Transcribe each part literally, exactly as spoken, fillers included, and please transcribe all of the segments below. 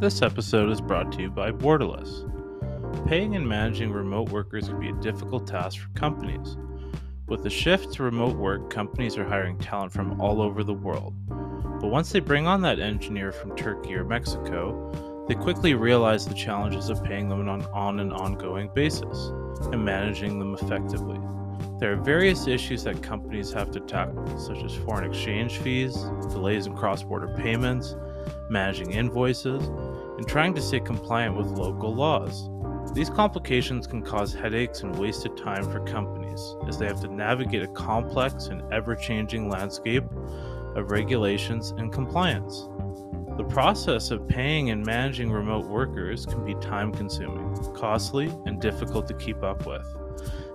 This episode is brought to you by Borderless. Paying and managing remote workers can be a difficult task for companies. With the shift to remote work, companies are hiring talent from all over the world. But once they bring on that engineer from Turkey or Mexico, they quickly realize the challenges of paying them on, on an ongoing basis and managing them effectively. There are various issues that companies have to tackle, such as foreign exchange fees, delays in cross-border payments, managing invoices, and trying to stay compliant with local laws. These complications can cause headaches and wasted time for companies, as they have to navigate a complex and ever-changing landscape of regulations and compliance. The process of paying and managing remote workers can be time-consuming, costly, and difficult to keep up with.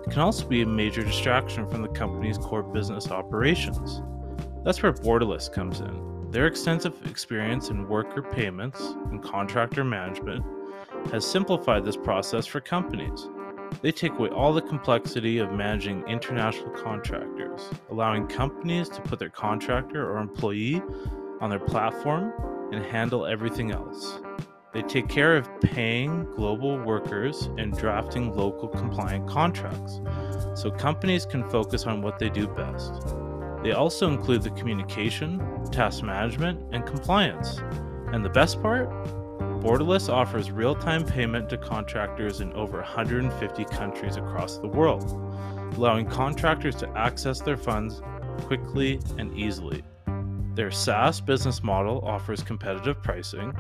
It can also be a major distraction from the company's core business operations. That's where Borderless comes in. Their extensive experience in worker payments and contractor management has simplified this process for companies. They take away all the complexity of managing international contractors, allowing companies to put their contractor or employee on their platform and handle everything else. They take care of paying global workers and drafting local compliant contracts, so companies can focus on what they do best. They also include the communication, task management, and compliance. And the best part? Borderless offers real-time payment to contractors in over one hundred fifty countries across the world, allowing contractors to access their funds quickly and easily. Their SaaS business model offers competitive pricing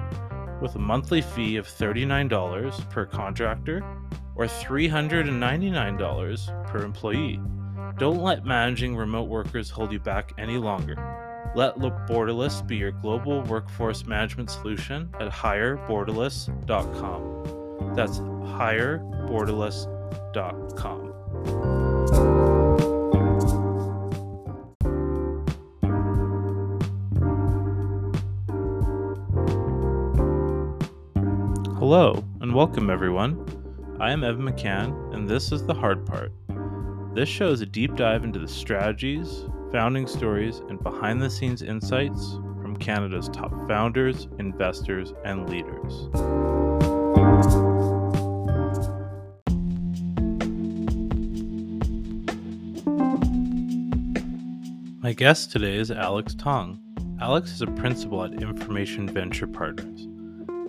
with a monthly fee of thirty-nine dollars per contractor or three hundred ninety-nine dollars per employee. Don't let managing remote workers hold you back any longer. Let Borderless be your global workforce management solution at hire borderless dot com. That's hire borderless dot com. Hello, and welcome everyone. I am Evan McCann, and this is The Hard Part. This show is a deep dive into the strategies, founding stories, and behind-the-scenes insights from Canada's top founders, investors, and leaders. My guest today is Alex Tong. Alex is a principal at Information Venture Partners.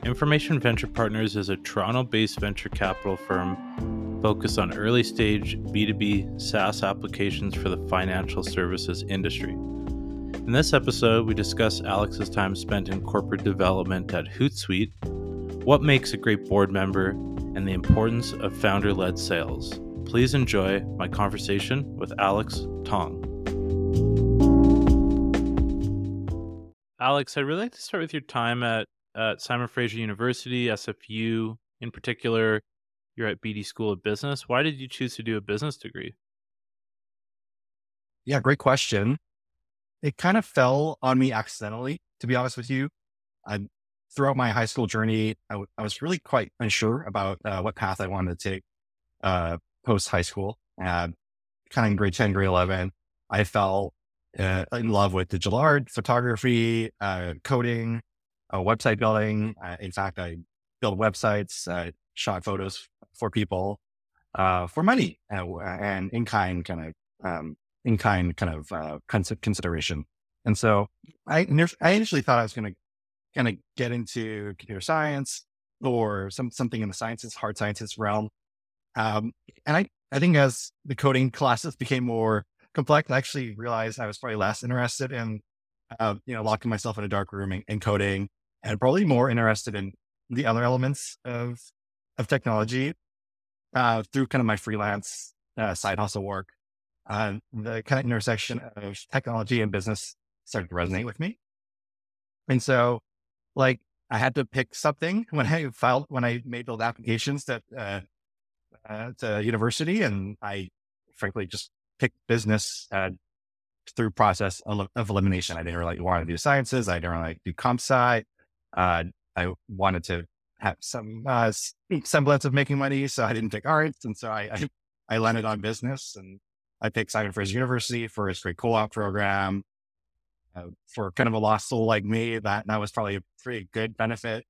Information Venture Partners is a Toronto-based venture capital firm focused on early-stage B two B SaaS applications for the financial services industry. In this episode, we discuss Alex's time spent in corporate development at Hootsuite, what makes a great board member, and the importance of founder-led sales. Please enjoy my conversation with Alex Tong. Alex, I'd really like to start with your time at, at Simon Fraser University, S F U in particular. You're at B D School of Business. Why did you choose to do a business degree? Yeah, great question. It kind of fell on me accidentally, to be honest with you. I, throughout my high school journey, I, w- I was really quite unsure about uh, what path I wanted to take uh, post-high school. Uh, kind of in grade ten, grade eleven, I fell uh, in love with digital art, photography, uh, coding, uh, website building. Uh, in fact, I built websites, uh, shot photos for people, uh, for money uh, and in kind kind of, um, in kind kind of, uh, consideration. And so I, I initially thought I was going to kind of get into computer science or some, something in the sciences, hard sciences realm. Um, and I, I think as the coding classes became more complex, I actually realized I was probably less interested in, uh, you know, locking myself in a dark room and, and coding, and probably more interested in the other elements of, of technology, uh, through kind of my freelance, uh, side hustle work. Uh, the kind of intersection of technology and business started to resonate with me. And so like I had to pick something when I filed, when I made those applications that, uh, uh, to university, and I frankly just picked business, uh, through process of elimination. I didn't really want to do sciences. I didn't really do comp sci. Uh, I wanted to have some uh, semblance of making money, so I didn't pick arts, and so I, I I landed on business, and I picked Simon Fraser University for its great co-op program. Uh, for kind of a lost soul like me, that that was probably a pretty good benefit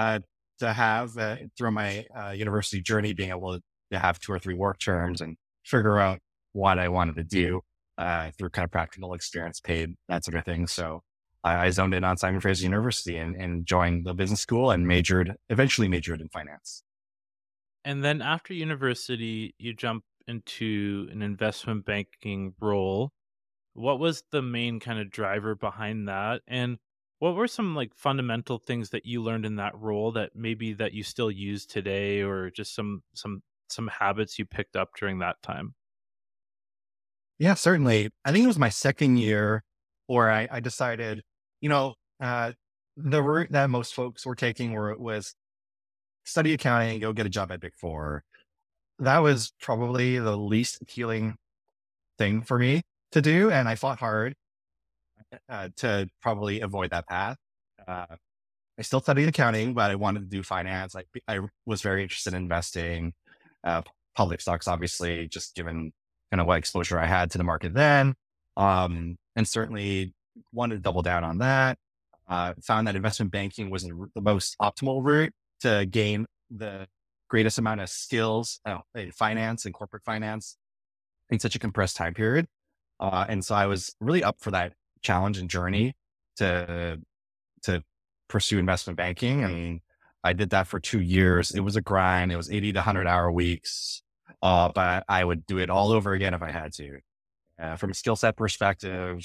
uh, to have uh, through my uh, university journey, being able to have two or three work terms and figure out what I wanted to do uh, through kind of practical experience, paid, that sort of thing. So I, I zoned in on Simon Fraser University and, and joined the business school and majored, eventually majored in finance. And then after university, you jump into an investment banking role. What was the main kind of driver behind that? And what were some like fundamental things that you learned in that role that maybe that you still use today, or just some some some habits you picked up during that time? Yeah, certainly. I think it was my second year where I, I decided, you know, uh, the route that most folks were taking were, was study accounting and go get a job at Big Four. That was probably the least appealing thing for me to do. And I fought hard uh, to probably avoid that path. Uh, I still studied accounting, but I wanted to do finance. I, I was very interested in investing, uh, public stocks, obviously, just given kind of what exposure I had to the market then. Um, and certainly wanted to double down on that. Uh, found that investment banking was the most optimal route to gain the greatest amount of skills oh, in finance and corporate finance in such a compressed time period. Uh, and so I was really up for that challenge and journey to, to pursue investment banking. And I did that for two years. It was a grind. It was eighty to a hundred hour weeks. Uh, but I would do it all over again if I had to. Uh, from a skill set perspective,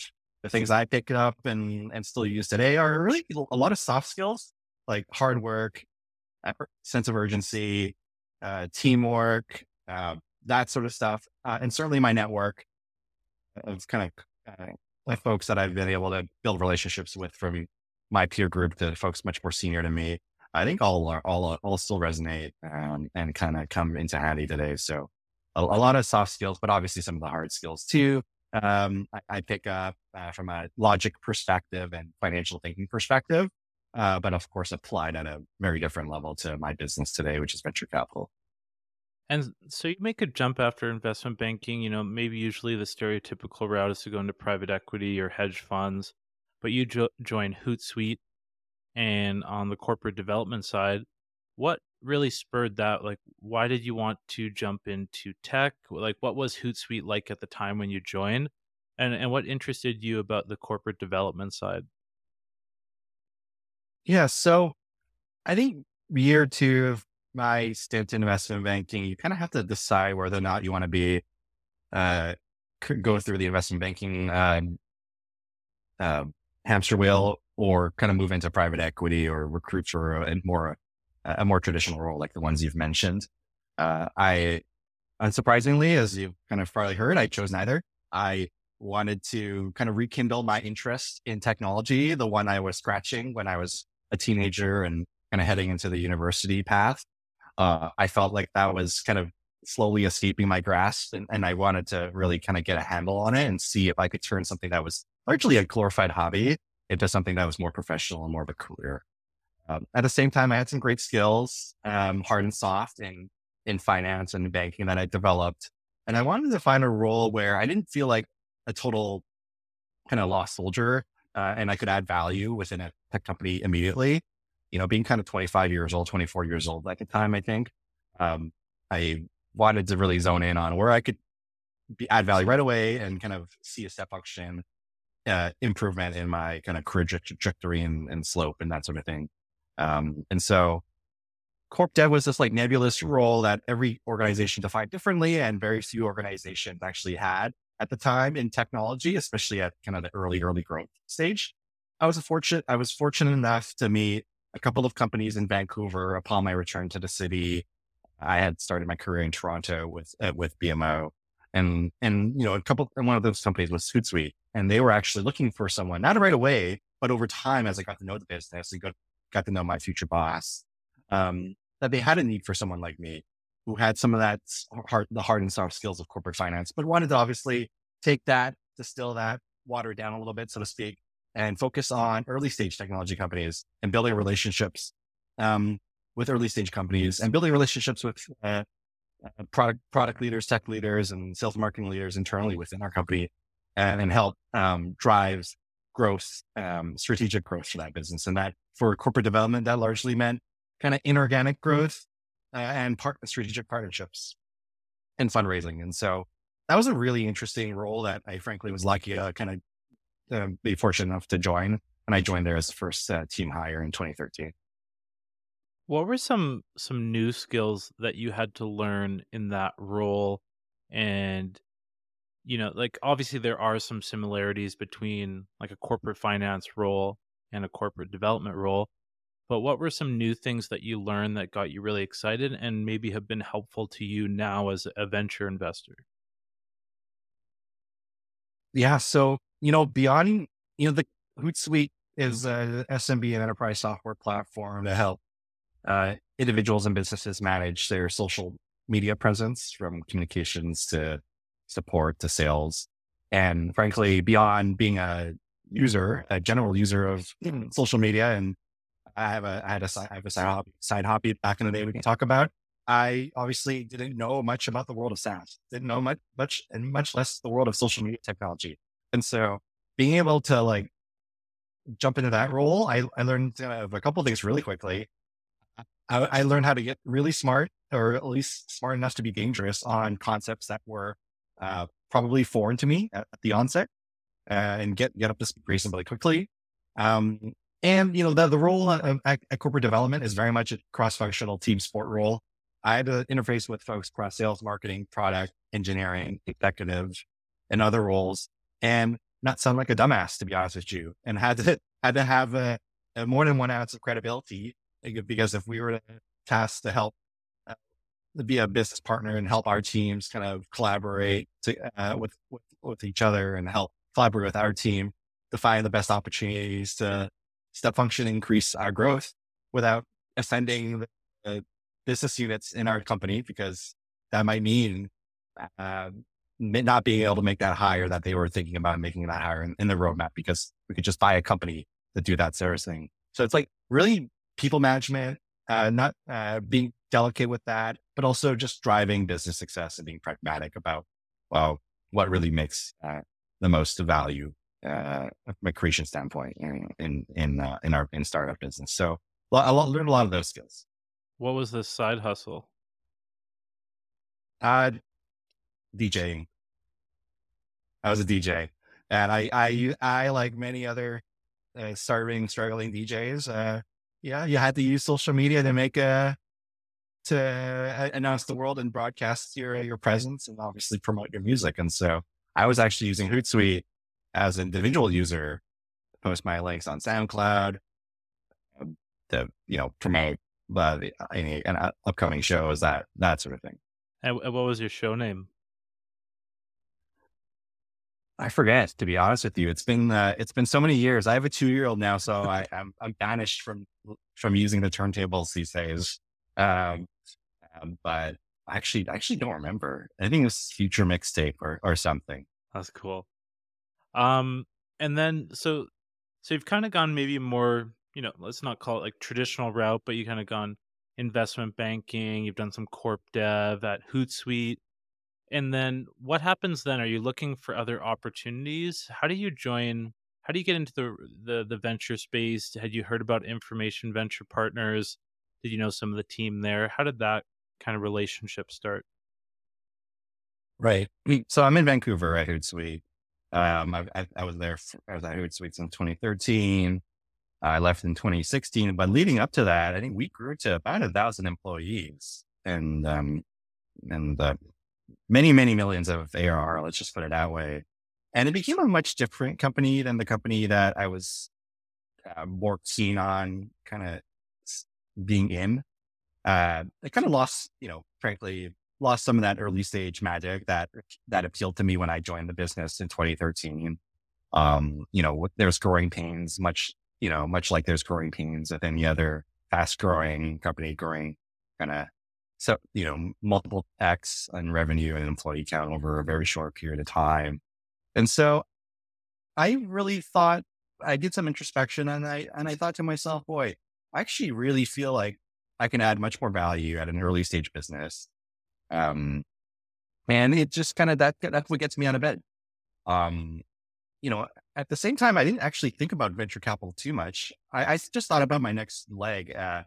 the things I picked up and, and still use today are really a lot of soft skills, like hard work, sense of urgency, uh, teamwork, uh, that sort of stuff. Uh, and certainly my network. It's kind of uh, like folks that I've been able to build relationships with, from my peer group to folks much more senior to me. I think all are, all are, all still resonate um, and kind of come into handy today. So a, a lot of soft skills, but obviously some of the hard skills too. Um, I, I pick up uh, from a logic perspective and financial thinking perspective, uh, but of course applied at a very different level to my business today, which is venture capital. And so you make a jump after investment banking. You know, maybe usually the stereotypical route is to go into private equity or hedge funds, but you jo- join Hootsuite. And on the corporate development side, what really spurred that? Like, why did you want to jump into tech? Like, what was Hootsuite like at the time when you joined? And and what interested you about the corporate development side? Yeah, so I think year two of my stint in investment banking, you kind of have to decide whether or not you want to be, uh, go through the investment banking uh, uh, hamster wheel, or kind of move into private equity or recruit for a more, a more traditional role like the ones you've mentioned. Uh, I, unsurprisingly, as you've kind of probably heard, I chose neither. I wanted to kind of rekindle my interest in technology, the one I was scratching when I was a teenager and kind of heading into the university path. Uh, I felt like that was kind of slowly escaping my grasp, and, and I wanted to really kind of get a handle on it and see if I could turn something that was largely a glorified hobby into something that was more professional and more of a career. Um, at the same time, I had some great skills, um, hard and soft, in, in finance and banking that I developed. And I wanted to find a role where I didn't feel like a total kind of lost soldier, uh, and I could add value within a tech company immediately. You know, being kind of twenty-five years old, twenty-four years old at the time, I think, um, I wanted to really zone in on where I could be, add value right away and kind of see a step function Uh, improvement in my kind of career trajectory and, and slope and that sort of thing. Um, and so corp dev was this like nebulous role that every organization defined differently, and very few organizations actually had at the time in technology, especially at kind of the early, early growth stage. I was a fortunate, I was fortunate enough to meet a couple of companies in Vancouver upon my return to the city. I had started my career in Toronto with, uh, with B M O. And, and, you know, a couple, and one of those companies was Hootsuite, and they were actually looking for someone, not right away, but over time, as I got to know the business and got, got to know my future boss, um, that they had a need for someone like me who had some of that hard, the hard and soft skills of corporate finance, but wanted to obviously take that, distill that, water it down a little bit, so to speak, and focus on early stage technology companies and building relationships, um, with early stage companies and building relationships with, uh, Uh, product product leaders, tech leaders, and sales marketing leaders internally within our company, and, and help um, drive growth, um, strategic growth for that business. And that for corporate development, that largely meant kind of inorganic growth uh, and part- strategic partnerships and fundraising. And so that was a really interesting role that I frankly was lucky uh, kind of uh, be fortunate enough to join. And I joined there as the first uh, team hire in twenty thirteen. What were some some new skills that you had to learn in that role? And, you know, like obviously there are some similarities between like a corporate finance role and a corporate development role, but what were some new things that you learned that got you really excited and maybe have been helpful to you now as a venture investor? Yeah. So, you know, beyond, you know, the Hootsuite is a S M B and enterprise software platform to help uh, individuals and businesses manage their social media presence, from communications to support to sales. And frankly, beyond being a user, a general user of social media, and I have a, I had a, I have a side hobby, side hobby back in the day we can talk about. I obviously didn't know much about the world of SaaS, didn't know much, much, and much less the world of social media technology. And so being able to like jump into that role, I, I learned uh, a couple of things really quickly. I, I learned how to get really smart, or at least smart enough to be dangerous, on concepts that were uh, probably foreign to me at, at the onset, uh, and get, get up to speed reasonably quickly. Um, and, you know, the, the role of, at, at corporate development is very much a cross-functional team sport role. I had to interface with folks across sales, marketing, product, engineering, executive, and other roles, and not sound like a dumbass, to be honest with you, and had to, had to have a, a more than one ounce of credibility. Because if we were tasked to help uh, to be a business partner and help our teams kind of collaborate to, uh, with, with, with each other and help collaborate with our team to find the best opportunities to step function, increase our growth without offending the uh, business units in our company, because that might mean uh, not being able to make that hire that they were thinking about making that hire in, in the roadmap, because we could just buy a company to do that sort of thing. So it's like really people management, uh, not uh, being delicate with that, but also just driving business success and being pragmatic about, well, what really makes uh, the most value uh, from a creation standpoint in in in, uh, in our in startup business. So I learned a lot of those skills. What was the side hustle? Uh, DJing. I was a D J, and I I I like many other uh, starving, struggling D Js. Uh, Yeah, you had to use social media to make a, to announce the world and broadcast your your presence and obviously promote your music. And so I was actually using Hootsuite as an individual user, post my links on SoundCloud to, you know, promote uh, any and uh, upcoming shows, that that sort of thing. And what was your show name? I forget, to be honest with you. It's been uh, it's been so many years. I have a two-year-old now, so I, I'm I'm banished from from using the turntables these days. Um, um, but I actually, I actually don't remember. I think it was Future Mixtape or or something. That's cool. Um, and then so so you've kind of gone maybe more, you know, let's not call it like traditional route, but you kind of gone investment banking. You've done some corp dev at Hootsuite. And then what happens then? Are you looking for other opportunities? How do you join? How do you get into the, the the venture space? Had you heard about Information Venture Partners? Did you know some of the team there? How did that kind of relationship start? Right. So I'm in Vancouver at Hootsuite. Um, I, I, I was there. For, I was at Hootsuite since twenty thirteen. I left in twenty sixteen. But leading up to that, I think we grew to about a thousand employees, and um, and uh, many, many millions of A R R, let's just put it that way. And it became a much different company than the company that I was uh, more keen on kind of being in. Uh, I kind of lost, you know, frankly, lost some of that early stage magic that, that appealed to me when I joined the business in twenty thirteen. Um, you know, there's growing pains, much, you know, much like there's growing pains with any other fast growing company, growing kind of, so, you know, multiple X in revenue and employee count over a very short period of time. And so I really thought, I did some introspection and I, and I thought to myself, boy, I actually really feel like I can add much more value at an early stage business. Um, and it just kind of, that, that's what gets me out of bed. Um, you know, at the same time, I didn't actually think about venture capital too much. I, I just thought about my next leg, uh,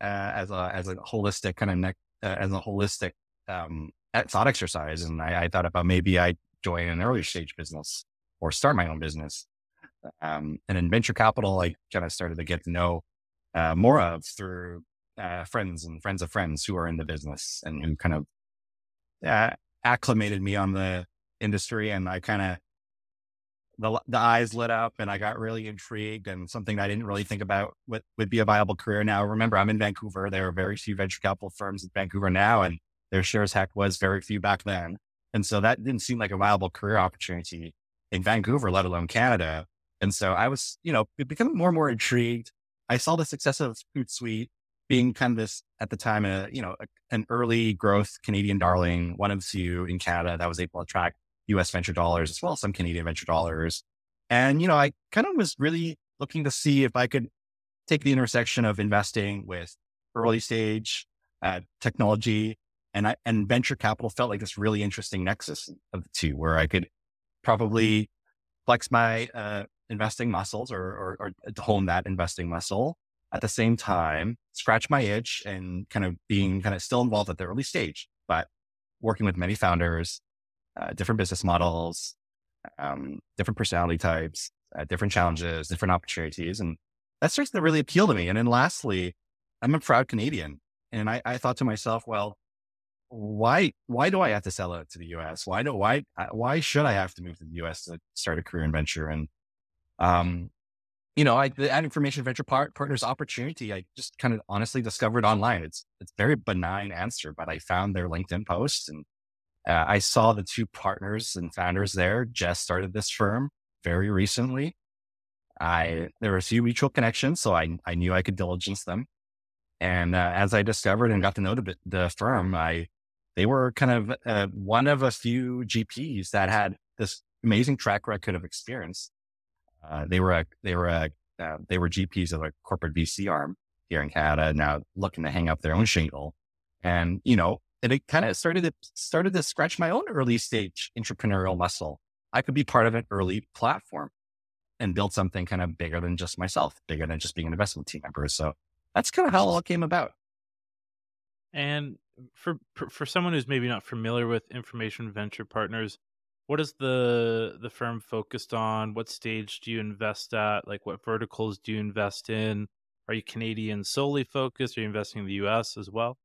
uh, as a as a holistic kind of next uh, as a holistic um, thought exercise. And I, I thought about maybe I join an early stage business or start my own business. Um, and in venture capital, I kind of started to get to know uh, more of through uh, friends and friends of friends who are in the business and who kind of uh, acclimated me on the industry. And I kind of, the, the eyes lit up and I got really intrigued, and something I didn't really think about what would be a viable career. Now, remember, I'm in Vancouver. There are very few venture capital firms in Vancouver now, and there sure as heck was very few back then. And so that didn't seem like a viable career opportunity in Vancouver, let alone Canada. And so I was, you know, becoming more and more intrigued. I saw the success of Hootsuite being kind of this, at the time, a, you know, a, an early growth Canadian darling, one of few in Canada that was able to attract U S venture dollars as well as some Canadian venture dollars. And, you know, I kind of was really looking to see if I could take the intersection of investing with early stage uh, technology and I, and venture capital felt like this really interesting nexus of the two, where I could probably flex my uh, investing muscles or, or, or hone that investing muscle at the same time, scratch my itch and kind of being kind of still involved at the early stage, but working with many founders, uh, different business models, um, different personality types, uh, different challenges, different opportunities. And that starts to really appeal to me. And then lastly, I'm a proud Canadian. And I, I thought to myself, well, why, why do I have to sell out to the U S? Why do, why, why should I have to move to the U S to start a career in venture? And, um, you know, I, the Information Venture Part, Partners opportunity, I just kind of honestly discovered online. It's, it's very benign answer, but I found their LinkedIn posts and uh, I saw the two partners and founders there just started this firm very recently. I, there were a few mutual connections, so I, I knew I could diligence them. And uh, as I discovered and got to know the, the firm, I, they were kind of uh, one of a few G Ps that had this amazing track record of experience. Uh, they were, a, they were, a, uh, they were G Ps of a corporate V C arm here in Canada, now looking to hang up their own shingle. And, you know, it, it kind of started to, started to scratch my own early stage entrepreneurial muscle. I could be part of an early platform and build something kind of bigger than just myself, bigger than just being an investment team member. So that's kind of how it all came about. And for, for someone who's maybe not familiar with Information Venture Partners, what is the the firm focused on? What stage do you invest at? Like, what verticals do you invest in? Are you Canadian solely focused? Are you investing in the U S as well?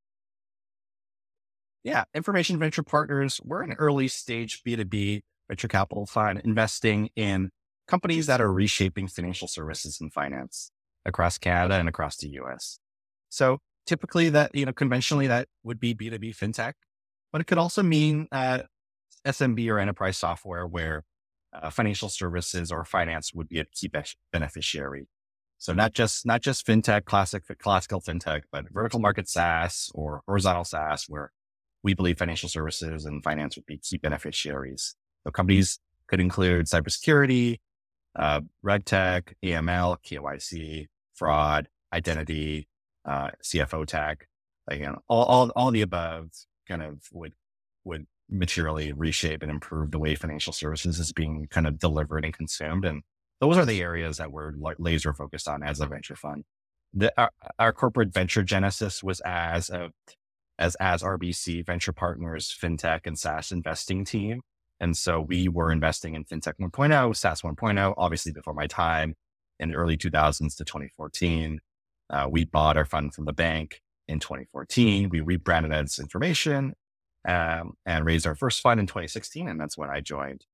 Yeah, Information Venture Partners, we're an early stage B two B venture capital fund investing in companies that are reshaping financial services and finance across Canada and across the U S. So typically that, you know, conventionally that would be B two B fintech, but it could also mean uh, S M B or enterprise software where uh, financial services or finance would be a key beneficiary. So not just, not just fintech, classic, classical fintech, but vertical market SaaS or horizontal SaaS, where we believe financial services and finance would be key beneficiaries. So companies could include cybersecurity, uh, RegTech, A M L, K Y C, fraud, identity, uh, C F O tech, like, you know, all, all, all the above kind of would, would materially reshape and improve the way financial services is being kind of delivered and consumed. And those are the areas that we're laser focused on as a venture fund. The, our, our corporate venture genesis was as a, as, as R B C Venture Partners, FinTech and SaaS investing team. And so we were investing in FinTech one point oh, SaaS one point oh, obviously before my time in the early two thousands to twenty fourteen. Uh, we bought our fund from the bank in twenty fourteen. We rebranded it as Information um, and raised our first fund in twenty sixteen. And that's when I joined.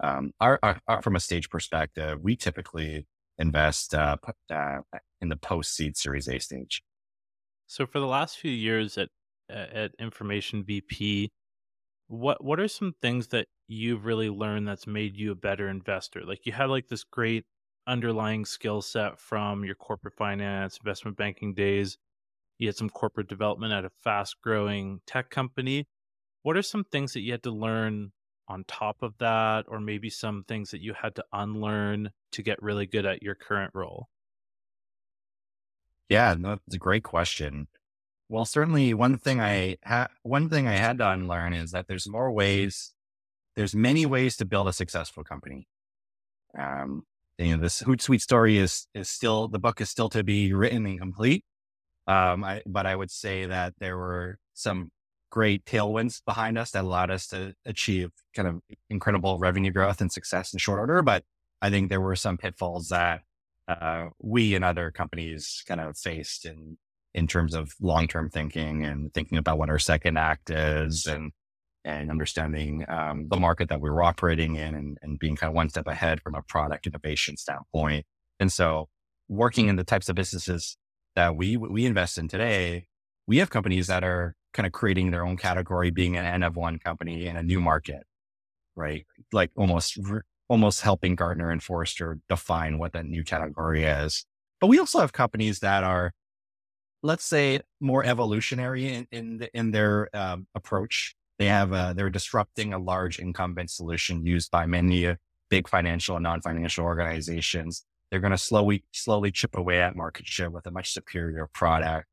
Um, our, our, our, from a stage perspective, we typically invest uh, uh, in the post-seed Series A stage. So for the last few years at at Information V P, what what are some things that you've really learned that's made you a better investor? Like, you had like this great underlying skill set from your corporate finance, investment banking days. You had some corporate development at a fast-growing tech company. What are some things that you had to learn on top of that, or maybe some things that you had to unlearn to get really good at your current role? Yeah, no, that's a great question. Well, certainly one thing I ha- one thing I had to unlearn is that there's more ways, there's many ways to build a successful company. Um, you know, this Hootsuite story is, is still, the book is still to be written and complete. Um, I, but I would say that there were some great tailwinds behind us that allowed us to achieve kind of incredible revenue growth and success in short order. But I think there were some pitfalls that uh, we and other companies kind of faced in in terms of long-term thinking and thinking about what our second act is and and understanding um, the market that we were operating in and, and being kind of one step ahead from a product innovation standpoint. And so working in the types of businesses that we we invest in today, we have companies that are kind of creating their own category, being an N of one company in a new market, right? Like almost almost helping Gartner and Forrester define what that new category is. But we also have companies that are, let's say, more evolutionary in in, the, in their um, approach. They have a, they're disrupting a large incumbent solution used by many big financial and non-financial organizations. They're going to slowly slowly chip away at market share with a much superior product,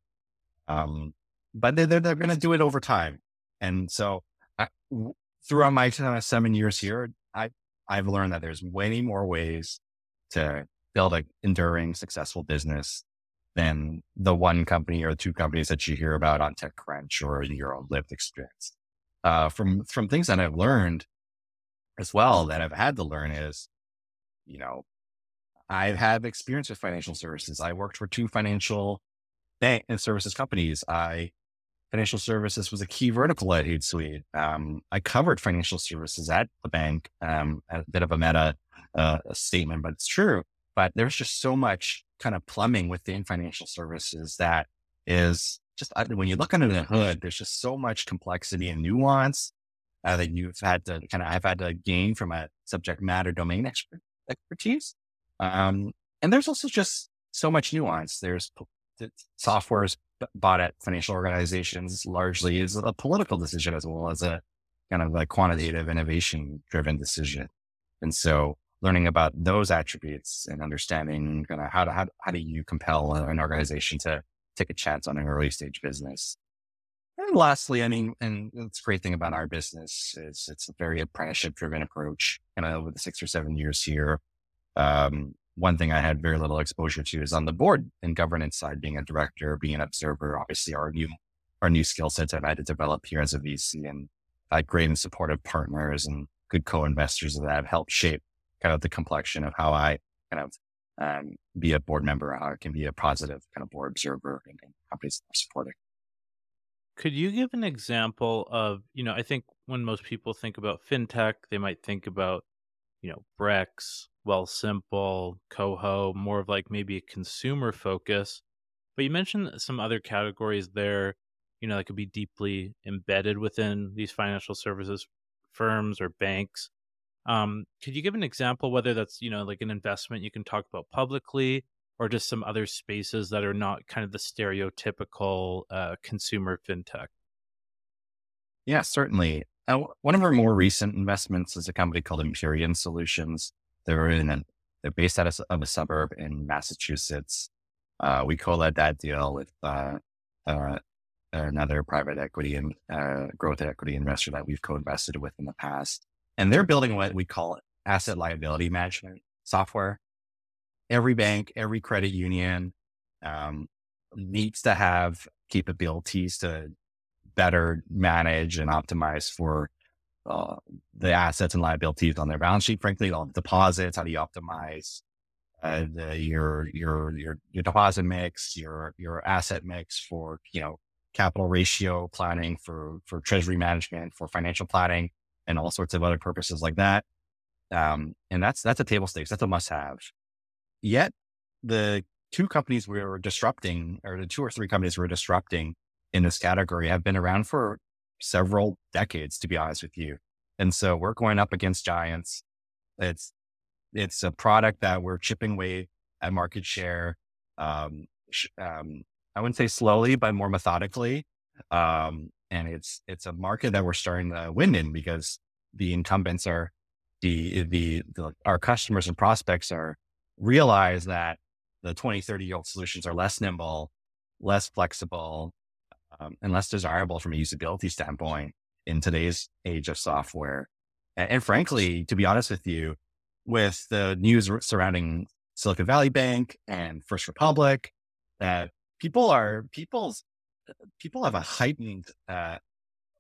um, but they're they're, they're going to do it over time. And so, I, throughout my uh, seven years here, I I've learned that there's many more ways to build an enduring, successful business than the one company or two companies that you hear about on TechCrunch or in your own lived experience. Uh, from from things that I've learned as well that I've had to learn is, you know, I have experience with financial services. I worked for two financial bank and services companies. I financial services was a key vertical at Hootsuite. Um, I covered financial services at the bank. Um, a bit of a meta uh, a statement, but it's true. But there's just so much kind of plumbing within financial services that is just, when you look under the hood, there's just so much complexity and nuance uh, that you've had to kind of, I've had to gain from a subject matter domain expert, expertise. Um, and there's also just so much nuance. There's the software is bought at financial organizations largely is a political decision as well as a kind of like quantitative innovation driven decision. And so learning about those attributes and understanding kind of how to, how, how do you compel an organization to take a chance on an early stage business. And lastly, I mean, and that's the great thing about our business is it's a very apprenticeship driven approach. And over the six or seven years here, Um, one thing I had very little exposure to is on the board and governance side, being a director, being an observer, obviously our new, our new skill sets that I had to develop here as a V C, and I had great and supportive partners and good co-investors that have helped shape kind of the complexion of how I kind of, um, be a board member, how I can be a positive kind of board observer and companies that are supporting. Could you give an example of, you know, I think when most people think about fintech, they might think about, you know, Brex, Wealthsimple, Coho, more of like maybe a consumer focus. But you mentioned some other categories there, you know, that could be deeply embedded within these financial services firms or banks. Um, could you give an example, whether that's, you know, like an investment you can talk about publicly or just some other spaces that are not kind of the stereotypical uh, consumer fintech? Yeah, certainly. Uh, one of our more recent investments is a company called Empyrean Solutions. They're in a, they're based out of, of a suburb in Massachusetts. Uh, we co-led that deal with uh, uh, another private equity and uh, growth equity investor that we've co-invested with in the past. And they're building what we call asset liability management software. Every bank, every credit union um, needs to have capabilities to better manage and optimize for uh, the assets and liabilities on their balance sheet. Frankly, on deposits, how do you optimize uh, the, your, your, your, your deposit mix, your, your asset mix for, you know, capital ratio planning, for, for treasury management, for financial planning and all sorts of other purposes like that. Um, and that's, that's a table stakes. That's a must have. Yet the two companies we were disrupting, or the two or three companies we were disrupting in this category, have been around for several decades, to be honest with you. And so we're going up against giants. It's, it's a product that we're chipping away at market share. Um, sh- um, I wouldn't say slowly, but more methodically. Um, and it's, it's a market that we're starting to win in because the incumbents are the, the, the our customers and prospects are realize that the twenty, thirty year old solutions are less nimble, less flexible, Um, and less desirable from a usability standpoint in today's age of software. And, and frankly, to be honest with you, with the news surrounding Silicon Valley Bank and First Republic, that people are, people's, people have a heightened uh,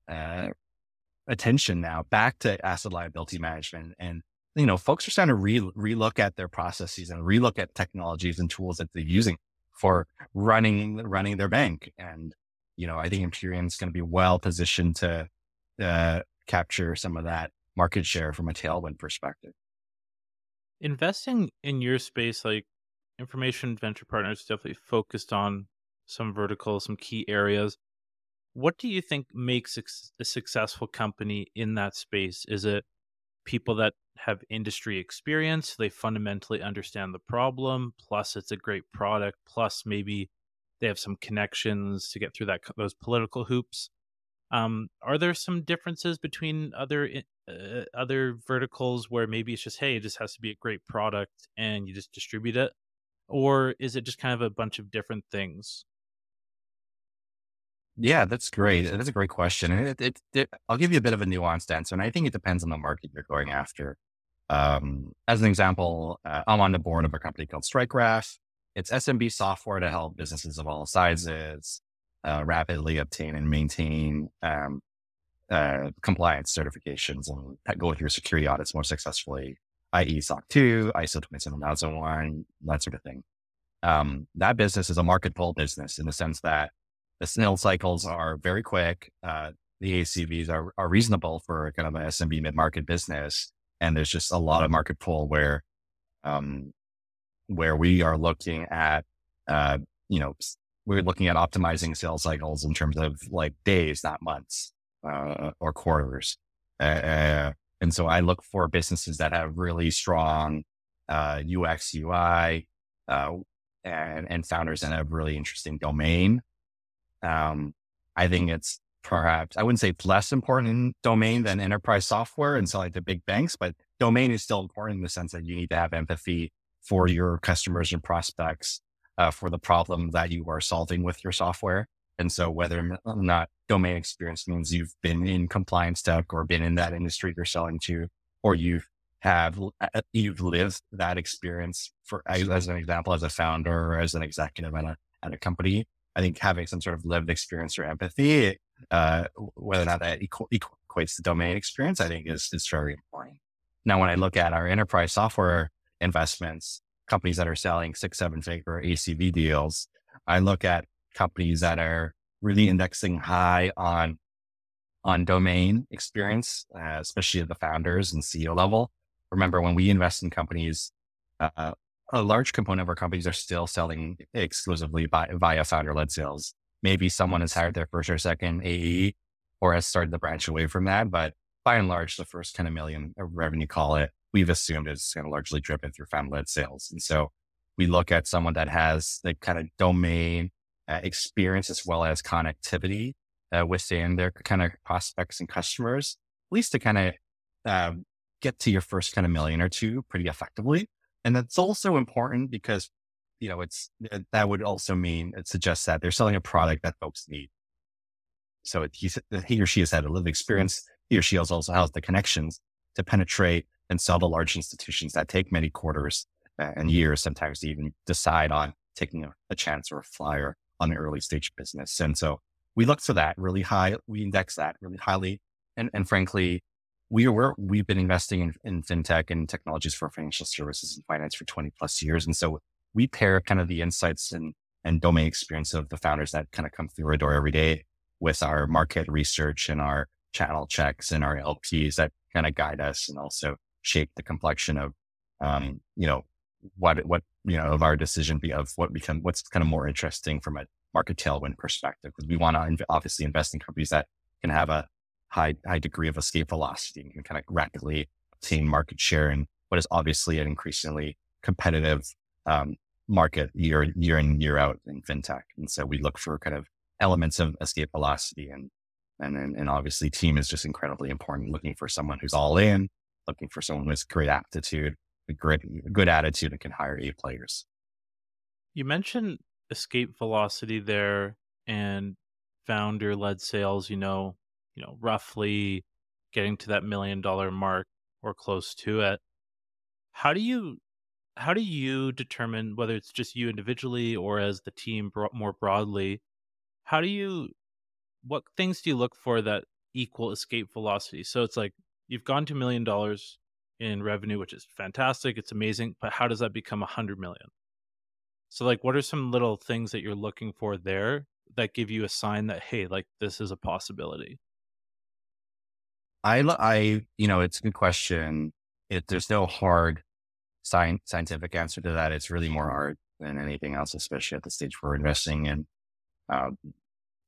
uh, attention now back to asset liability management. And, you know, folks are starting to re relook at their processes and relook at technologies and tools that they're using for running, running their bank. And, you know, I think Empyrean is going to be well positioned to uh, capture some of that market share from a tailwind perspective. Investing in your space, like Information Venture Partners definitely focused on some verticals, some key areas. What do you think makes a successful company in that space? Is it people that have industry experience, they fundamentally understand the problem, plus it's a great product, plus maybe they have some connections to get through that those political hoops? Um, are there some differences between other uh, other verticals where maybe it's just, hey, it just has to be a great product and you just distribute it? Or is it just kind of a bunch of different things? Yeah, that's great. That's a great question. It, it, it, I'll give you a bit of a nuanced answer. And I think it depends on the market you're going after. Um, as an example, uh, I'm on the board of a company called StrikeGraph. It's S M B software to help businesses of all sizes uh, rapidly obtain and maintain um, uh, compliance certifications and go through security audits more successfully, that is. S O C two, I S O twenty-seven thousand one, that sort of thing. Um, that business is a market pull business in the sense that the sales cycles are very quick. Uh, the A C Vs are, are reasonable for kind of an S M B mid-market business. And there's just a lot of market pull where, um, where we are looking at, uh, you know, we're looking at optimizing sales cycles in terms of like days, not months, uh, or quarters. Uh, uh, and so I look for businesses that have really strong, uh, U X, U I, uh, and, and founders that have really interesting domain. Um, I think it's perhaps, I wouldn't say it's less important in domain than enterprise software and so like the big banks, but domain is still important in the sense that you need to have empathy for your customers and prospects, uh, for the problem that you are solving with your software. And so whether or not domain experience means you've been in compliance tech or been in that industry you're selling to, or you've have, you've lived that experience for, as an example, as a founder or as an executive at a, at a company, I think having some sort of lived experience or empathy, uh, whether or not that equ equates to domain experience, I think is, is very important. Now, when I look at our enterprise software investments, companies that are selling six, seven figure A C V deals, I look at companies that are really indexing high on, on domain experience, uh, especially at the founders and C E O level. Remember, when we invest in companies, uh, a large component of our companies are still selling exclusively by, via founder-led sales. Maybe someone has hired their first or second A E or has started to branch away from that. But by and large, the first kind of million of revenue, call it, we've assumed is kind of largely driven through founder-led sales. And so we look at someone that has the kind of domain uh, experience as well as connectivity uh, within their kind of prospects and customers, at least to kind of uh, get to your first kind of million or two pretty effectively. And that's also important because, you know, it's, that would also mean, it suggests that they're selling a product that folks need. So it, he, he or she has had a lived experience. He or she also has the connections to penetrate and sell to large institutions that take many quarters and years, sometimes to even decide on taking a, a chance or a flyer on an early stage business. And so we look for that really high. We index that really highly. And, and frankly, We were, we've been investing in, in fintech and technologies for financial services and finance for twenty plus years. And so we pair kind of the insights and, and domain experience of the founders that kind of come through our door every day with our market research and our channel checks and our L Ps that kind of guide us and also shape the complexion of, um, you know, what, what, you know, of our decision of what become, what's kind of more interesting from a market tailwind perspective. Because we want to obviously invest in companies that can have a high, high degree of escape velocity and can kind of rapidly obtain market share in what is obviously an increasingly competitive, um, market year, year in, year out in fintech. And so we look for kind of elements of escape velocity and, and, and, and obviously team is just incredibly important, looking for someone who's all in, looking for someone with great aptitude, a great, good attitude and can hire A players. You mentioned escape velocity there and founder led sales, you know, you know, roughly getting to that million dollar mark or close to it. How do you, how do you determine, whether it's just you individually or as the team more broadly, how do you, what things do you look for that equal escape velocity? So it's like, you've gone to a million dollars in revenue, which is fantastic. It's amazing. But how does that become a hundred million? So like, what are some little things that you're looking for there that give you a sign that, hey, like this is a possibility? I, I, you know, it's a good question. It, there's no hard science, scientific answer to that. It's really more art than anything else, especially at the stage we're investing in. Um,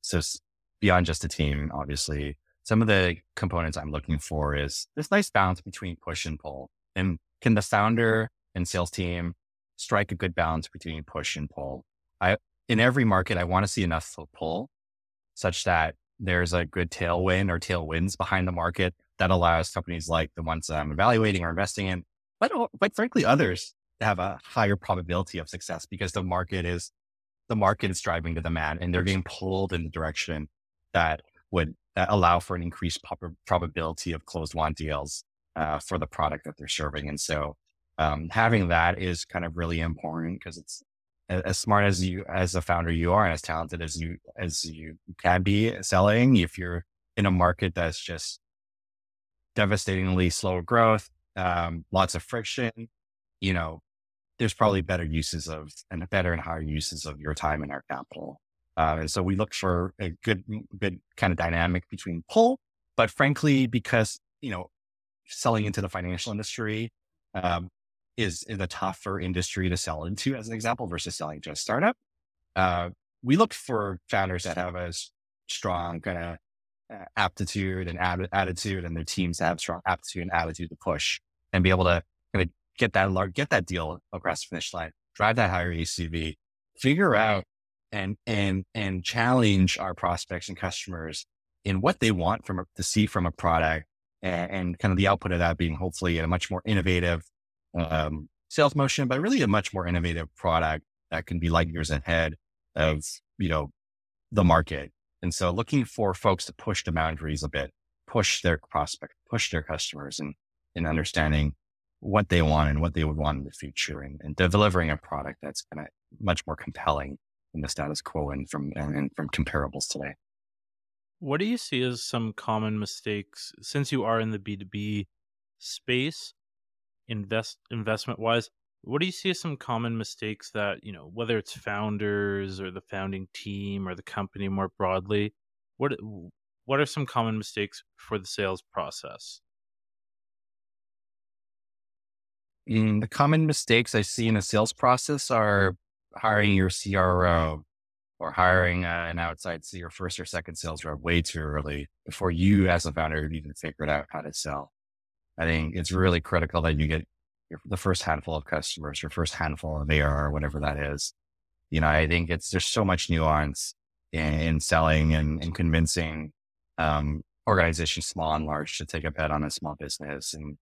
so beyond just a team, obviously, some of the components I'm looking for is this nice balance between push and pull. And can the founder and sales team strike a good balance between push and pull? I, in every market, I want to see enough pull such that there's a good tailwind or tailwinds behind the market that allows companies like the ones that I'm evaluating or investing in, but, but frankly, others to have a higher probability of success because the market is, the market is driving to the man and they're being pulled in the direction that would that allow for an increased prob- probability of closed won deals uh, for the product that they're serving. And so um, having that is kind of really important because it's as smart as you, as a founder you are, and as talented as you, as you can be selling, if you're in a market that's just devastatingly slow growth, um, lots of friction, you know, there's probably better uses of and better and higher uses of your time and our capital. Uh, and so we look for a good, good kind of dynamic between pull, but frankly, because, you know, selling into the financial industry, um, is, is a tougher industry to sell into as an example versus selling to a startup. Uh, we look for founders that have a strong kind of uh, aptitude and ad- attitude and their teams that have strong aptitude and attitude to push and be able to kind of get that large, get that deal across the finish line, drive that higher A C V, figure out and, and, and challenge our prospects and customers in what they want from a, to see from a product and, and kind of the output of that being hopefully a much more innovative um, sales motion, but really a much more innovative product that can be light years ahead of, you know, the market. And so looking for folks to push the boundaries a bit, push their prospect, push their customers and, and understanding what they want and what they would want in the future and, and delivering a product that's kind of much more compelling in the status quo and from, and from comparables today. What do you see as some common mistakes since you are in the B two B space, invest investment wise? What do you see as some common mistakes that, you know, whether it's founders or the founding team or the company more broadly, what, what are some common mistakes for the sales process? In the common mistakes I see in a sales process are hiring your C R O or hiring uh, an outside C or first or second sales rep way too early before you as a founder have even figured out how to sell. I think it's really critical that you get your, the first handful of customers, your first handful of A R R, whatever that is. You know, I think it's, there's so much nuance in, in selling and, and convincing um, organizations, small and large, to take a bet on a small business. And,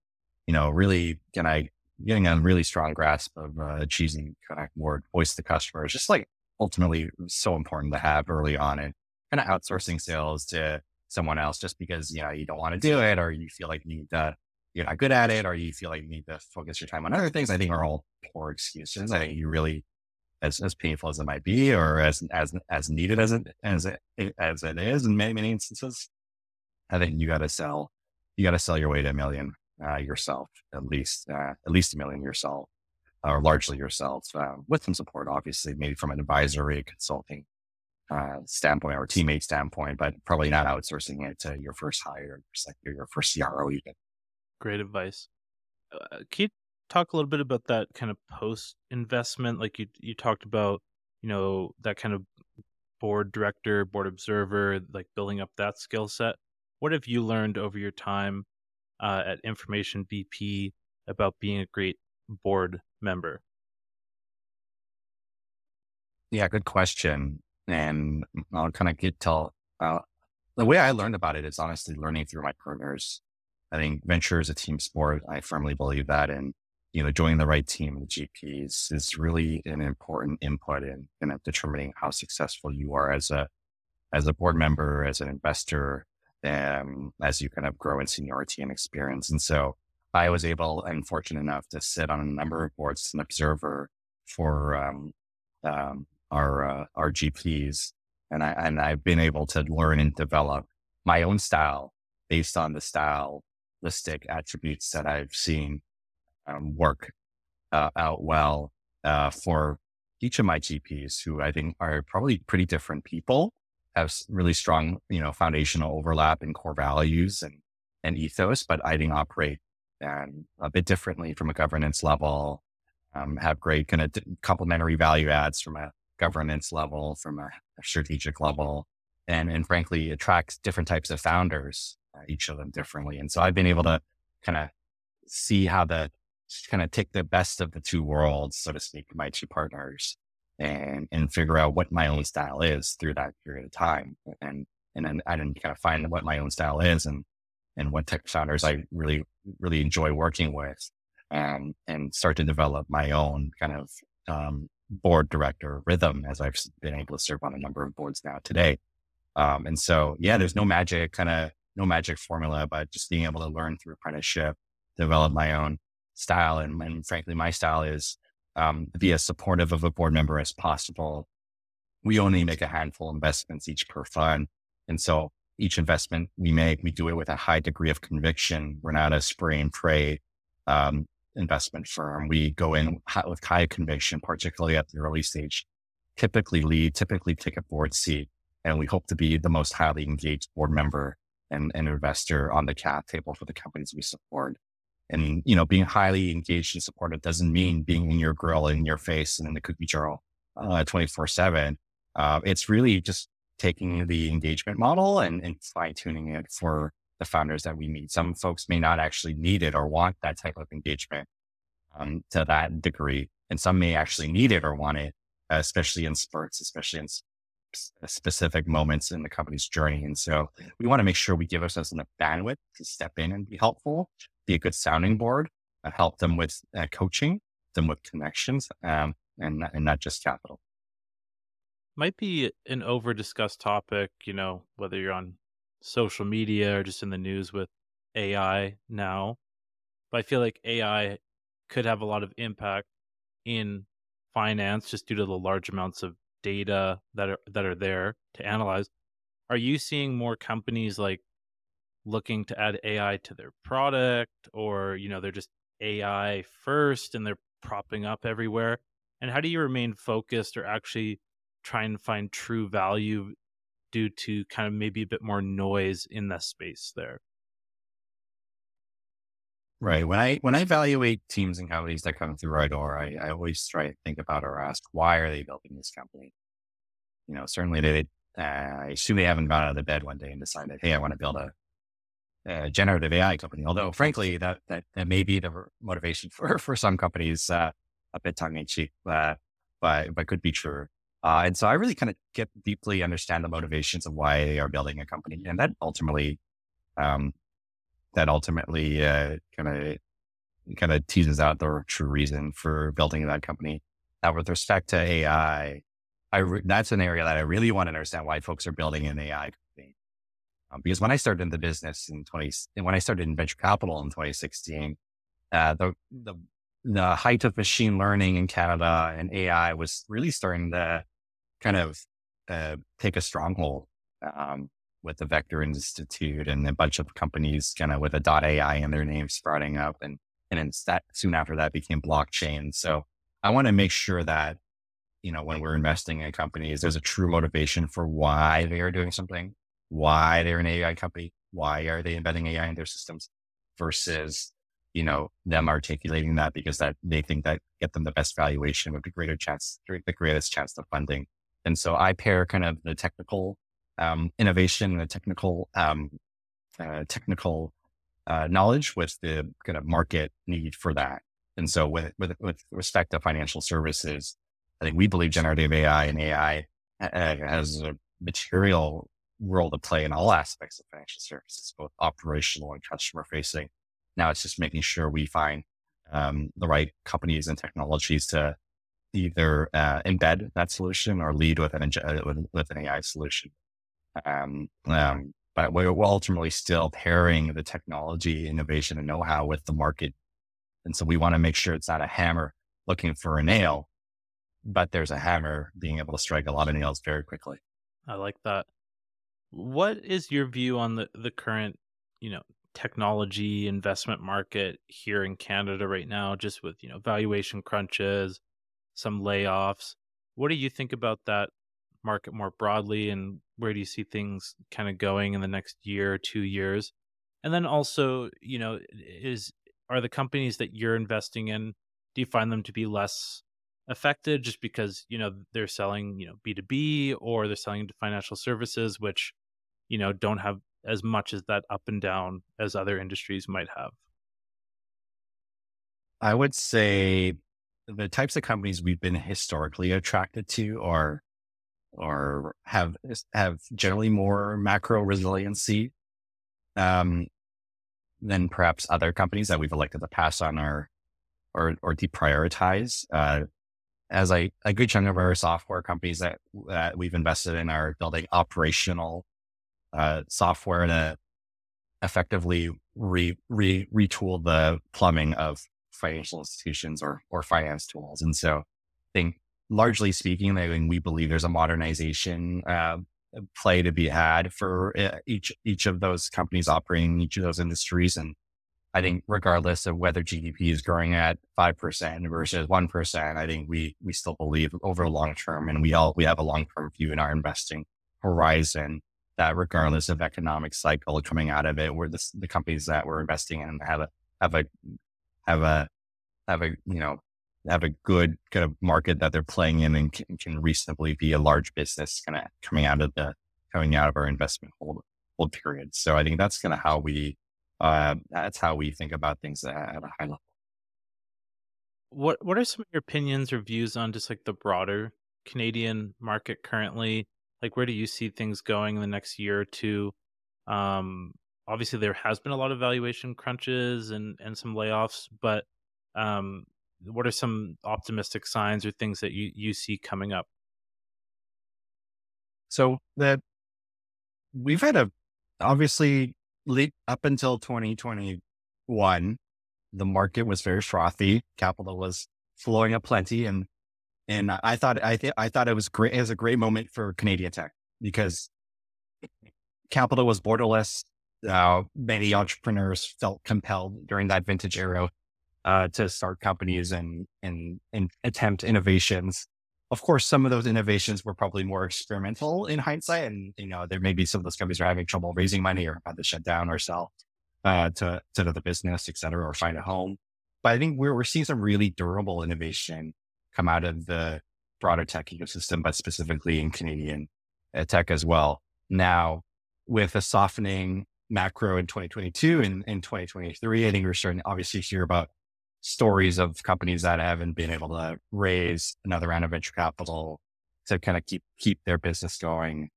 you know, really, can I, getting a really strong grasp of uh, choosing connect word, voice to customers, just like ultimately so important to have early on, and kind of outsourcing sales to someone else just because, you know, you don't want to do it, or you feel like you need to, you're not good at it, or you feel like you need to focus your time on other things, I think are all poor excuses. I think you really, as, as painful as it might be, or as, as, as needed as it, as it, as it is in many, many instances, I think you got to sell, you got to sell your way to a million. Uh, yourself, at least, uh, at least a million yourself, or largely yourself, uh, with some support, obviously, maybe from an advisory consulting uh, standpoint or teammate standpoint, but probably not outsourcing it to your first hire, like your first C R O even. Great advice. Uh, can you talk a little bit about that kind of post-investment? Like you, you talked about, you know, that kind of board director, board observer, like building up that skill set. What have you learned over your time Uh, at Information B P about being a great board member? Yeah, good question. And I'll kind of get tell, uh, the way I learned about it is honestly learning through my partners. I think venture is a team sport. I firmly believe that. And, you know, joining the right team of G Ps is really an important input in, in determining how successful you are as a, as a board member, as an investor, Um, as you kind of grow in seniority and experience. And so I was able and fortunate enough to sit on a number of boards as an observer for um, um, our uh, our G Ps, and I and I've been able to learn and develop my own style based on the stylistic attributes that I've seen um, work uh, out well uh, for each of my G Ps, who I think are probably pretty different people, have really strong, you know, foundational overlap in core values and and ethos, but I think operate and a bit differently from a governance level, um, have great kind of d- complementary value adds from a governance level, from a strategic level, and and frankly attracts different types of founders, uh, each of them differently. And so I've been able to kind of see how the kind of take the best of the two worlds, so to speak, my two partners, and and figure out what my own style is through that period of time, and and then I didn't kind of find what my own style is, and and what tech founders I really really enjoy working with, um, and start to develop my own kind of um, board director rhythm, as I've been able to serve on a number of boards now today. Um, and so, yeah, there's no magic kind of no magic formula, but just being able to learn through apprenticeship, develop my own style. And, and frankly, my style is um, be as supportive of a board member as possible. We only make a handful of investments each per fund. And so each investment we make, we do it with a high degree of conviction. We're not a spray and pray um, investment firm. We go in with high conviction, particularly at the early stage, typically lead, typically take a board seat. And we hope to be the most highly engaged board member and, and investor on the cap table for the companies we support. And, you know, being highly engaged and supportive doesn't mean being in your grill, in your face, and in the cookie jar uh, twenty-four seven. Uh, it's really just taking the engagement model and, and fine-tuning it for the founders that we meet. Some folks may not actually need it or want that type of engagement um, to that degree. And some may actually need it or want it, especially in spurts, especially in sp- specific moments in the company's journey. And so we want to make sure we give ourselves enough bandwidth to step in and be helpful, be a good sounding board, uh, help them with uh, coaching, them with connections, um, and, and not just capital. Might be an over-discussed topic, you know, whether you're on social media or just in the news with A I now. But I feel like A I could have a lot of impact in finance just due to the large amounts of data that are that are there to analyze. Are you seeing more companies like looking to add A I to their product, or, you know, they're just A I first and they're propping up everywhere? And how do you remain focused or actually try and find true value due to kind of maybe a bit more noise in the space there? Right. When I, when I evaluate teams and companies that come through our door, I, I always try to think about or ask, why are they building this company? You know, certainly they, uh, I assume they haven't gone out of the bed one day and decided, hey, I want to build a, a generative A I company. Although frankly, that, that, that may be the motivation for, for some companies, uh, a bit tongue in cheek, uh, but, but could be true. Uh, and so I really kind of get deeply understand the motivations of why they are building a company. And that ultimately, um, that ultimately, uh, kind of, kind of teases out the true reason for building that company. Now, with respect to A I, I, re- that's an area that I really want to understand why folks are building an A I company. Um, because when I started in the business in twenty, when I started in venture capital in twenty sixteen, uh, the, the, the height of machine learning in Canada and A I was really starting to kind of uh, take a stronghold um, with the Vector Institute and a bunch of companies kind of with a .ai in their name sprouting up. And and then that, soon after that became blockchain. So I want to make sure that, you know, when we're investing in companies, there's a true motivation for why they are doing something, why they're an A I company, why are they embedding A I in their systems versus, you know, them articulating that because that they think that get them the best valuation with the greater chance, the greatest chance of funding. And so I pair kind of the technical, um, innovation and the technical, um, uh, technical, uh, knowledge with the kind of market need for that. And so with, with, with respect to financial services, I think we believe generative A I and A I uh, has a material role to play in all aspects of financial services, both operational and customer facing. Now it's just making sure we find um, the right companies and technologies to either uh, embed that solution or lead with an with, with an A I solution. Um, um, but we're ultimately still pairing the technology, innovation, and know-how with the market. And so we want to make sure it's not a hammer looking for a nail, but there's a hammer being able to strike a lot of nails very quickly. I like that. What is your view on the, the current, you know, technology investment market here in Canada right now, just with, you know, valuation crunches, some layoffs? What do you think about that market more broadly, and where do you see things kind of going in the next year or two years? And then also, you know, is are the companies that you're investing in, do you find them to be less affected just because, you know, they're selling, you know, B two B, or they're selling to financial services, which, you know, don't have as much as that up and down as other industries might have? I would say the types of companies we've been historically attracted to are, or have, have generally more macro resiliency um, than perhaps other companies that we've elected to pass on or, or, or deprioritize. Uh, as I, a good chunk of our software companies that, that we've invested in are building operational uh, software to effectively re, re, retool the plumbing of financial institutions or, or finance tools. And so I think, largely speaking, I mean, we believe there's a modernization uh, play to be had for each each of those companies operating in each of those industries. And I think regardless of whether G D P is growing at five percent versus one percent, I think we we still believe over the long term, and we all we have a long-term view in our investing horizon, that regardless of economic cycle coming out of it, where the, the companies that we're investing in have a have a have a have a you know have a good kind of market that they're playing in, and can, can reasonably be a large business kind of coming out of the, coming out of our investment hold, hold period. So I think that's kind of how we, uh, that's how we think about things at a high level. What, what are some of your opinions or views on just like the broader Canadian market currently? Like, where do you see things going in the next year or two? Um, obviously there has been a lot of valuation crunches and, and some layoffs, but, um, what are some optimistic signs or things that you, you see coming up? So that we've had a, obviously lead up until twenty twenty-one, the market was very frothy. Capital was flowing aplenty. And, and I thought, I think, I thought it was great. It was a great moment for Canadian tech because capital was borderless. Uh, many entrepreneurs felt compelled during that vintage era Uh, to start companies and, and and attempt innovations. Of course, some of those innovations were probably more experimental in hindsight, and you know there may be some of those companies are having trouble raising money or about to shut down or sell uh, to to another business, et cetera, or find a home. But I think we're we're seeing some really durable innovation come out of the broader tech ecosystem, but specifically in Canadian uh, tech as well. Now, with a softening macro in twenty twenty-two and in twenty twenty-three, I think we're starting to obviously hear about stories of companies that haven't been able to raise another round of venture capital to kind of keep, keep their business going.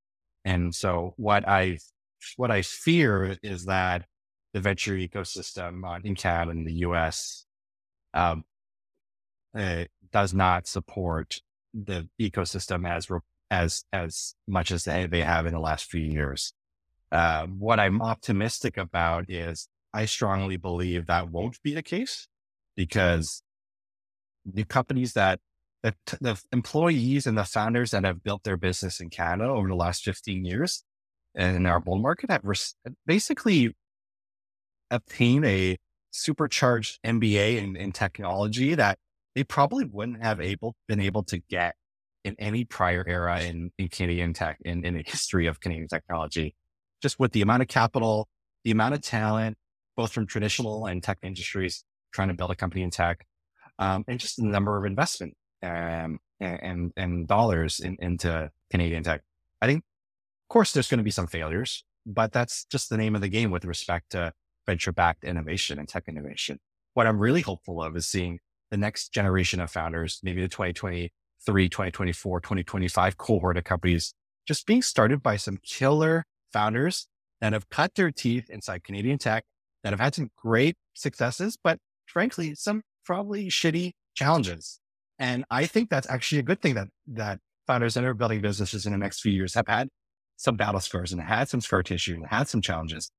And so what I, what I fear is that the venture ecosystem in Canada and the U S um, uh, does not support the ecosystem as, as, as much as they, they have in the last few years. Uh, what I'm optimistic about is I strongly believe that won't be the case, because the companies that, the, the employees and the founders that have built their business in Canada over the last fifteen years and in our bull market have res- basically obtained a supercharged M B A in, in technology that they probably wouldn't have able been able to get in any prior era in, in Canadian tech, in, in the history of Canadian technology, just with the amount of capital, the amount of talent, both from traditional and tech industries, trying to build a company in tech, um, and just the number of investment um, and and dollars in, into Canadian tech. I think, of course, there's going to be some failures, but that's just the name of the game with respect to venture-backed innovation and tech innovation. What I'm really hopeful of is seeing the next generation of founders, maybe the twenty twenty-three, twenty twenty-four, twenty twenty-five cohort of companies, just being started by some killer founders that have cut their teeth inside Canadian tech, that have had some great successes, but frankly, some probably shitty challenges. And I think that's actually a good thing that, that founders that are building businesses in the next few years have had some battle scars and had some scar tissue and had some challenges,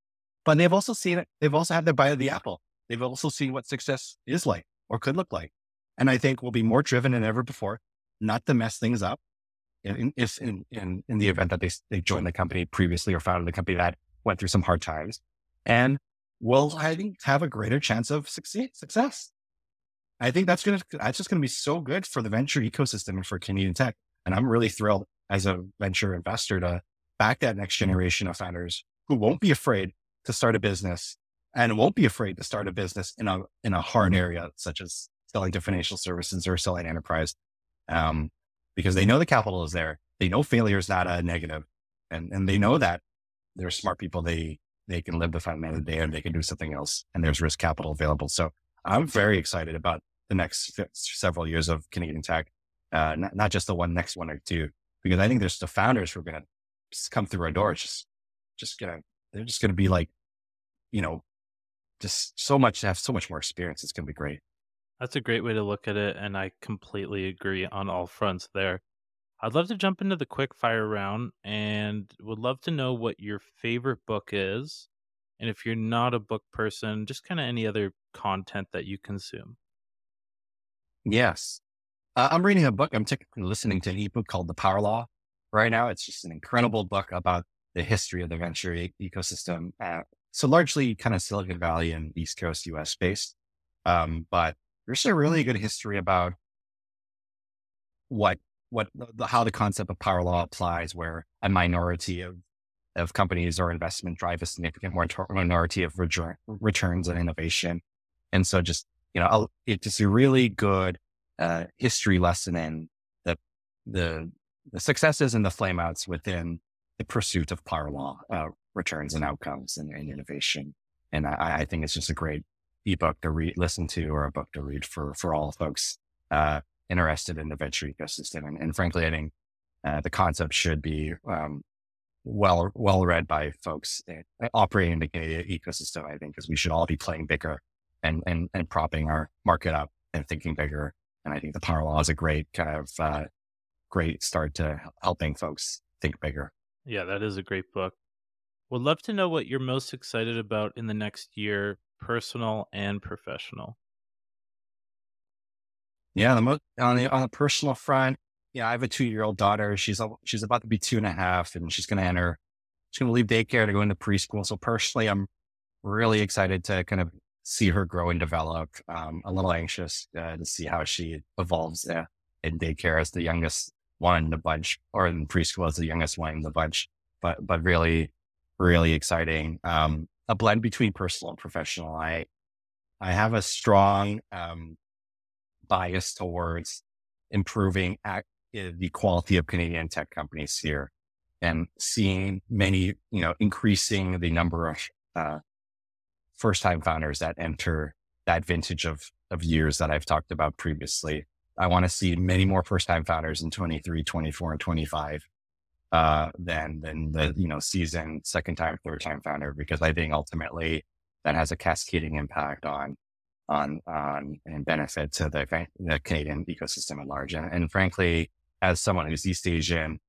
but they've also seen it. They've also had their bite of the apple. They've also seen what success is like or could look like. And I think we'll be more driven than ever before, not to mess things up in, if in, in, in the event that they, they joined the company previously or founded a company that went through some hard times. And we'll, I think, have a greater chance of succeed, success. I think that's going to, that's just going to be so good for the venture ecosystem and for Canadian tech. And I'm really thrilled as a venture investor to back that next generation of founders who won't be afraid to start a business and won't be afraid to start a business in a, in a hard area, such as selling to financial services or selling enterprise, um, because they know the capital is there. They know failure is not a negative, and, and they know that they're smart people. They, they can live the fun man of the day, and they can do something else, and there's risk capital available. So I'm very excited about the next several years of Canadian tech, uh, not, not just the one next one or two, because I think there's the founders who are going to come through our door. It's just, just gonna, they're just going to be like, you know, just so much, have so much more experience. It's going to be great. That's a great way to look at it. And I completely agree on all fronts there. I'd love to jump into the quick fire round and would love to know what your favorite book is. And if you're not a book person, just kind of any other content that you consume. Yes. Uh, I'm reading a book. I'm typically listening to an ebook called The Power Law right now. It's just an incredible book about the history of the venture e- ecosystem. Uh, so largely kind of Silicon Valley and East Coast U S based. Um, but there's a really good history about what, what, the, how the concept of power law applies, where a minority of, of companies or investment drive a significant minority of return, returns and innovation. And so just, you know, it's a really good uh, history lesson in the, the, the successes and the flameouts within the pursuit of power law, uh, returns and outcomes and, and innovation. And I, I think it's just a great ebook to read, listen to, or a book to read for, for all folks uh, interested in the venture ecosystem. And, and frankly, I think uh, the concept should be um, well, well read by folks operating in the Canadian ecosystem, I think, because we should all be playing bigger and, and, and propping our market up and thinking bigger. And I think the power law is a great kind of uh, great start to helping folks think bigger. Yeah, that is a great book. Would love to know what you're most excited about in the next year, personal and professional. Yeah, the most on the on the personal front. Yeah, I have a two-year-old daughter. She's she's about to be two and a half, and she's going to enter. She's going to leave daycare to go into preschool. So personally, I'm really excited to kind of see her grow and develop. Um, a little anxious uh, to see how she evolves uh, in daycare as the youngest one in the bunch, or in preschool as the youngest one in the bunch. But but really, really exciting. Um, a blend between personal and professional. I, I have a strong, um, bias towards improving ac- the quality of Canadian tech companies here, and seeing many, you know, increasing the number of, uh, first time founders that enter that vintage of, of years that I've talked about previously. I want to see many more first time founders in twenty-three, twenty-four, and twenty-five. Uh, than, than the, you know, seasoned second time, third time founder, because I think ultimately that has a cascading impact on, on, on and benefit to the, the Canadian ecosystem at large. And, and frankly, as someone who's East Asian,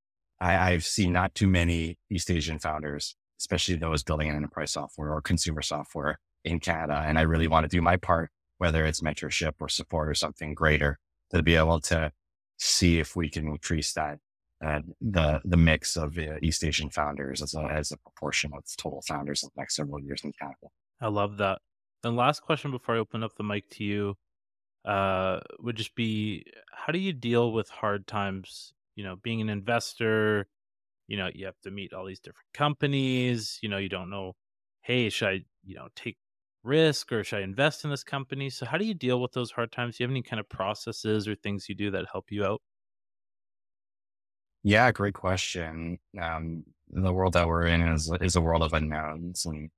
I, I've seen not too many East Asian founders, especially those building an enterprise software or consumer software in Canada. And I really want to do my part, whether it's mentorship or support or something greater, to be able to see if we can increase that. Uh, the the mix of uh, East Asian founders as a, as a proportion of total founders in the next several years in Canada. I love that. And last question before I open up the mic to you uh, would just be, how do you deal with hard times? You know, being an investor, you know, you have to meet all these different companies. You know, you don't know, hey, should I, you know, take risk or should I invest in this company? So how do you deal with those hard times? Do you have any kind of processes or things you do that help you out? Yeah, great question. Um, the world that we're in is is a world of unknowns, and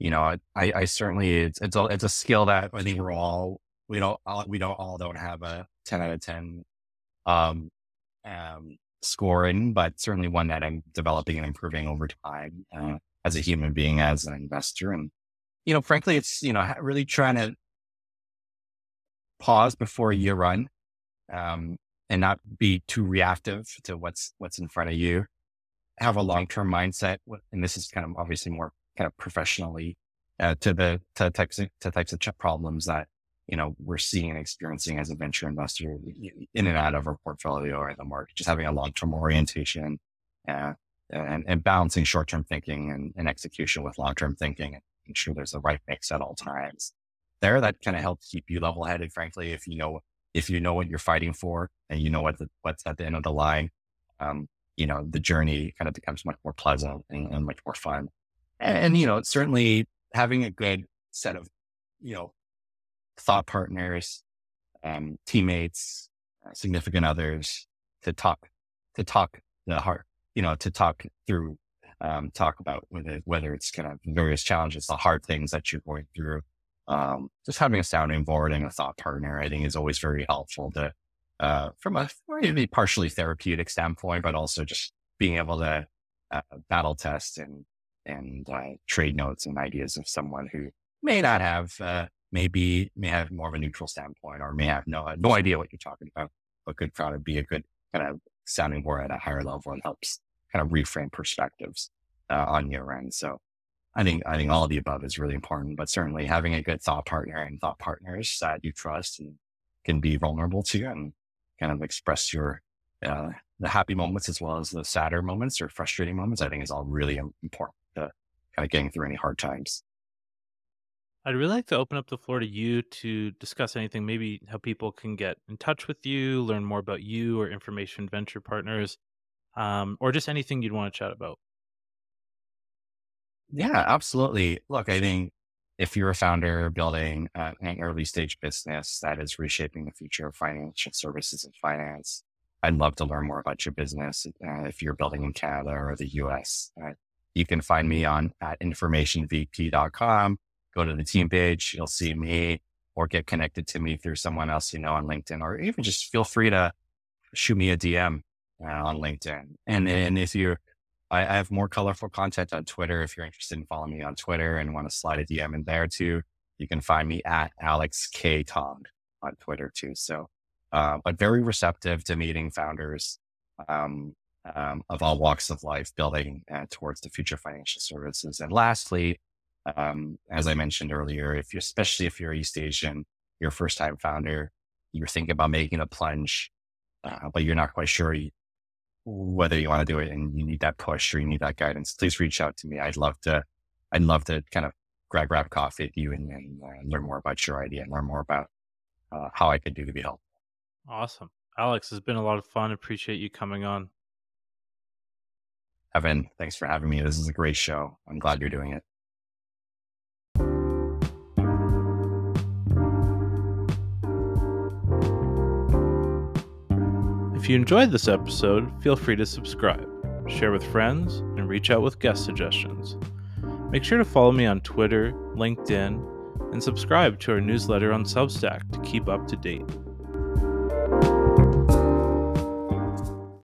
you know, I, I certainly it's it's a, it's a skill that I think we're all we don't all, we don't all don't have a ten out of ten um, um, score in, but certainly one that I'm developing and improving over time uh, as a human being, as an investor, and you know, frankly, it's you know really trying to pause before you run. Um, and not be too reactive to what's, what's in front of you. have a long-term mindset, and this is kind of obviously more kind of professionally uh, to the to types of, to types of problems that, you know, we're seeing and experiencing as a venture investor in and out of our portfolio or in the market, just having a long-term orientation uh, and, and balancing short-term thinking and, and execution with long-term thinking and making sure there's the right mix at all times there. That kind of helps keep you level-headed, frankly, if you know, if you know what you're fighting for and you know what the, what's at the end of the line. Um, you know, the journey kind of becomes much more pleasant and, and much more fun. And, and, you know, it's certainly having a good set of, you know, thought partners, um, teammates, uh, significant others to talk, to talk the heart, you know, to talk through, um, talk about whether, whether it's kind of various challenges, the hard things that you're going through. Um, just having a sounding board and a thought partner, I think, is always very helpful to, uh, from a maybe partially therapeutic standpoint, but also just being able to uh, battle test and, and, uh, trade notes and ideas of someone who may not have, uh, maybe may have more of a neutral standpoint or may have no, no idea what you're talking about, but could probably be a good kind of sounding board at a higher level and helps kind of reframe perspectives, uh, on your end. So I think, I think all of the above is really important, but certainly having a good thought partner and thought partners that you trust and can be vulnerable to and kind of express your, uh, the happy moments as well as the sadder moments or frustrating moments, I think is all really important to kind of getting through any hard times. I'd really like to open up the floor to you to discuss anything, maybe how people can get in touch with you, learn more about you or Information Venture Partners, um, or just anything you'd want to chat about. Yeah, absolutely. Look, I think if you're a founder building uh, an early stage business that is reshaping the future of financial services and finance, I'd love to learn more about your business. Uh, if you're building in Canada or the U S, uh, you can find me on at information v p dot com. Go to the team page, you'll see me, or get connected to me through someone else you know on LinkedIn, or even just feel free to shoot me a D M uh, on LinkedIn. And and if you're, I, I have more colorful content on Twitter. If you're interested in following me on Twitter and want to slide a D M in there too, you can find me at Alex K Tong on Twitter too. So, uh, but very receptive to meeting founders um, um, of all walks of life, building uh, towards the future of financial services. And lastly, Um, as I mentioned earlier, if you're, especially if you're East Asian, you're a first time founder, you're thinking about making a plunge, uh, but you're not quite sure you, whether you want to do it and you need that push or you need that guidance, please reach out to me. I'd love to, I'd love to kind of grab, grab coffee with you and, and uh, learn more about your idea and learn more about uh, how I could do to be helpful. Awesome. Alex, it's been a lot of fun. Appreciate you coming on. Evan, thanks for having me. This is a great show. I'm glad you're doing it. If you enjoyed this episode, feel free to subscribe, share with friends, and reach out with guest suggestions. Make sure to follow me on Twitter, LinkedIn, and subscribe to our newsletter on Substack to keep up to date.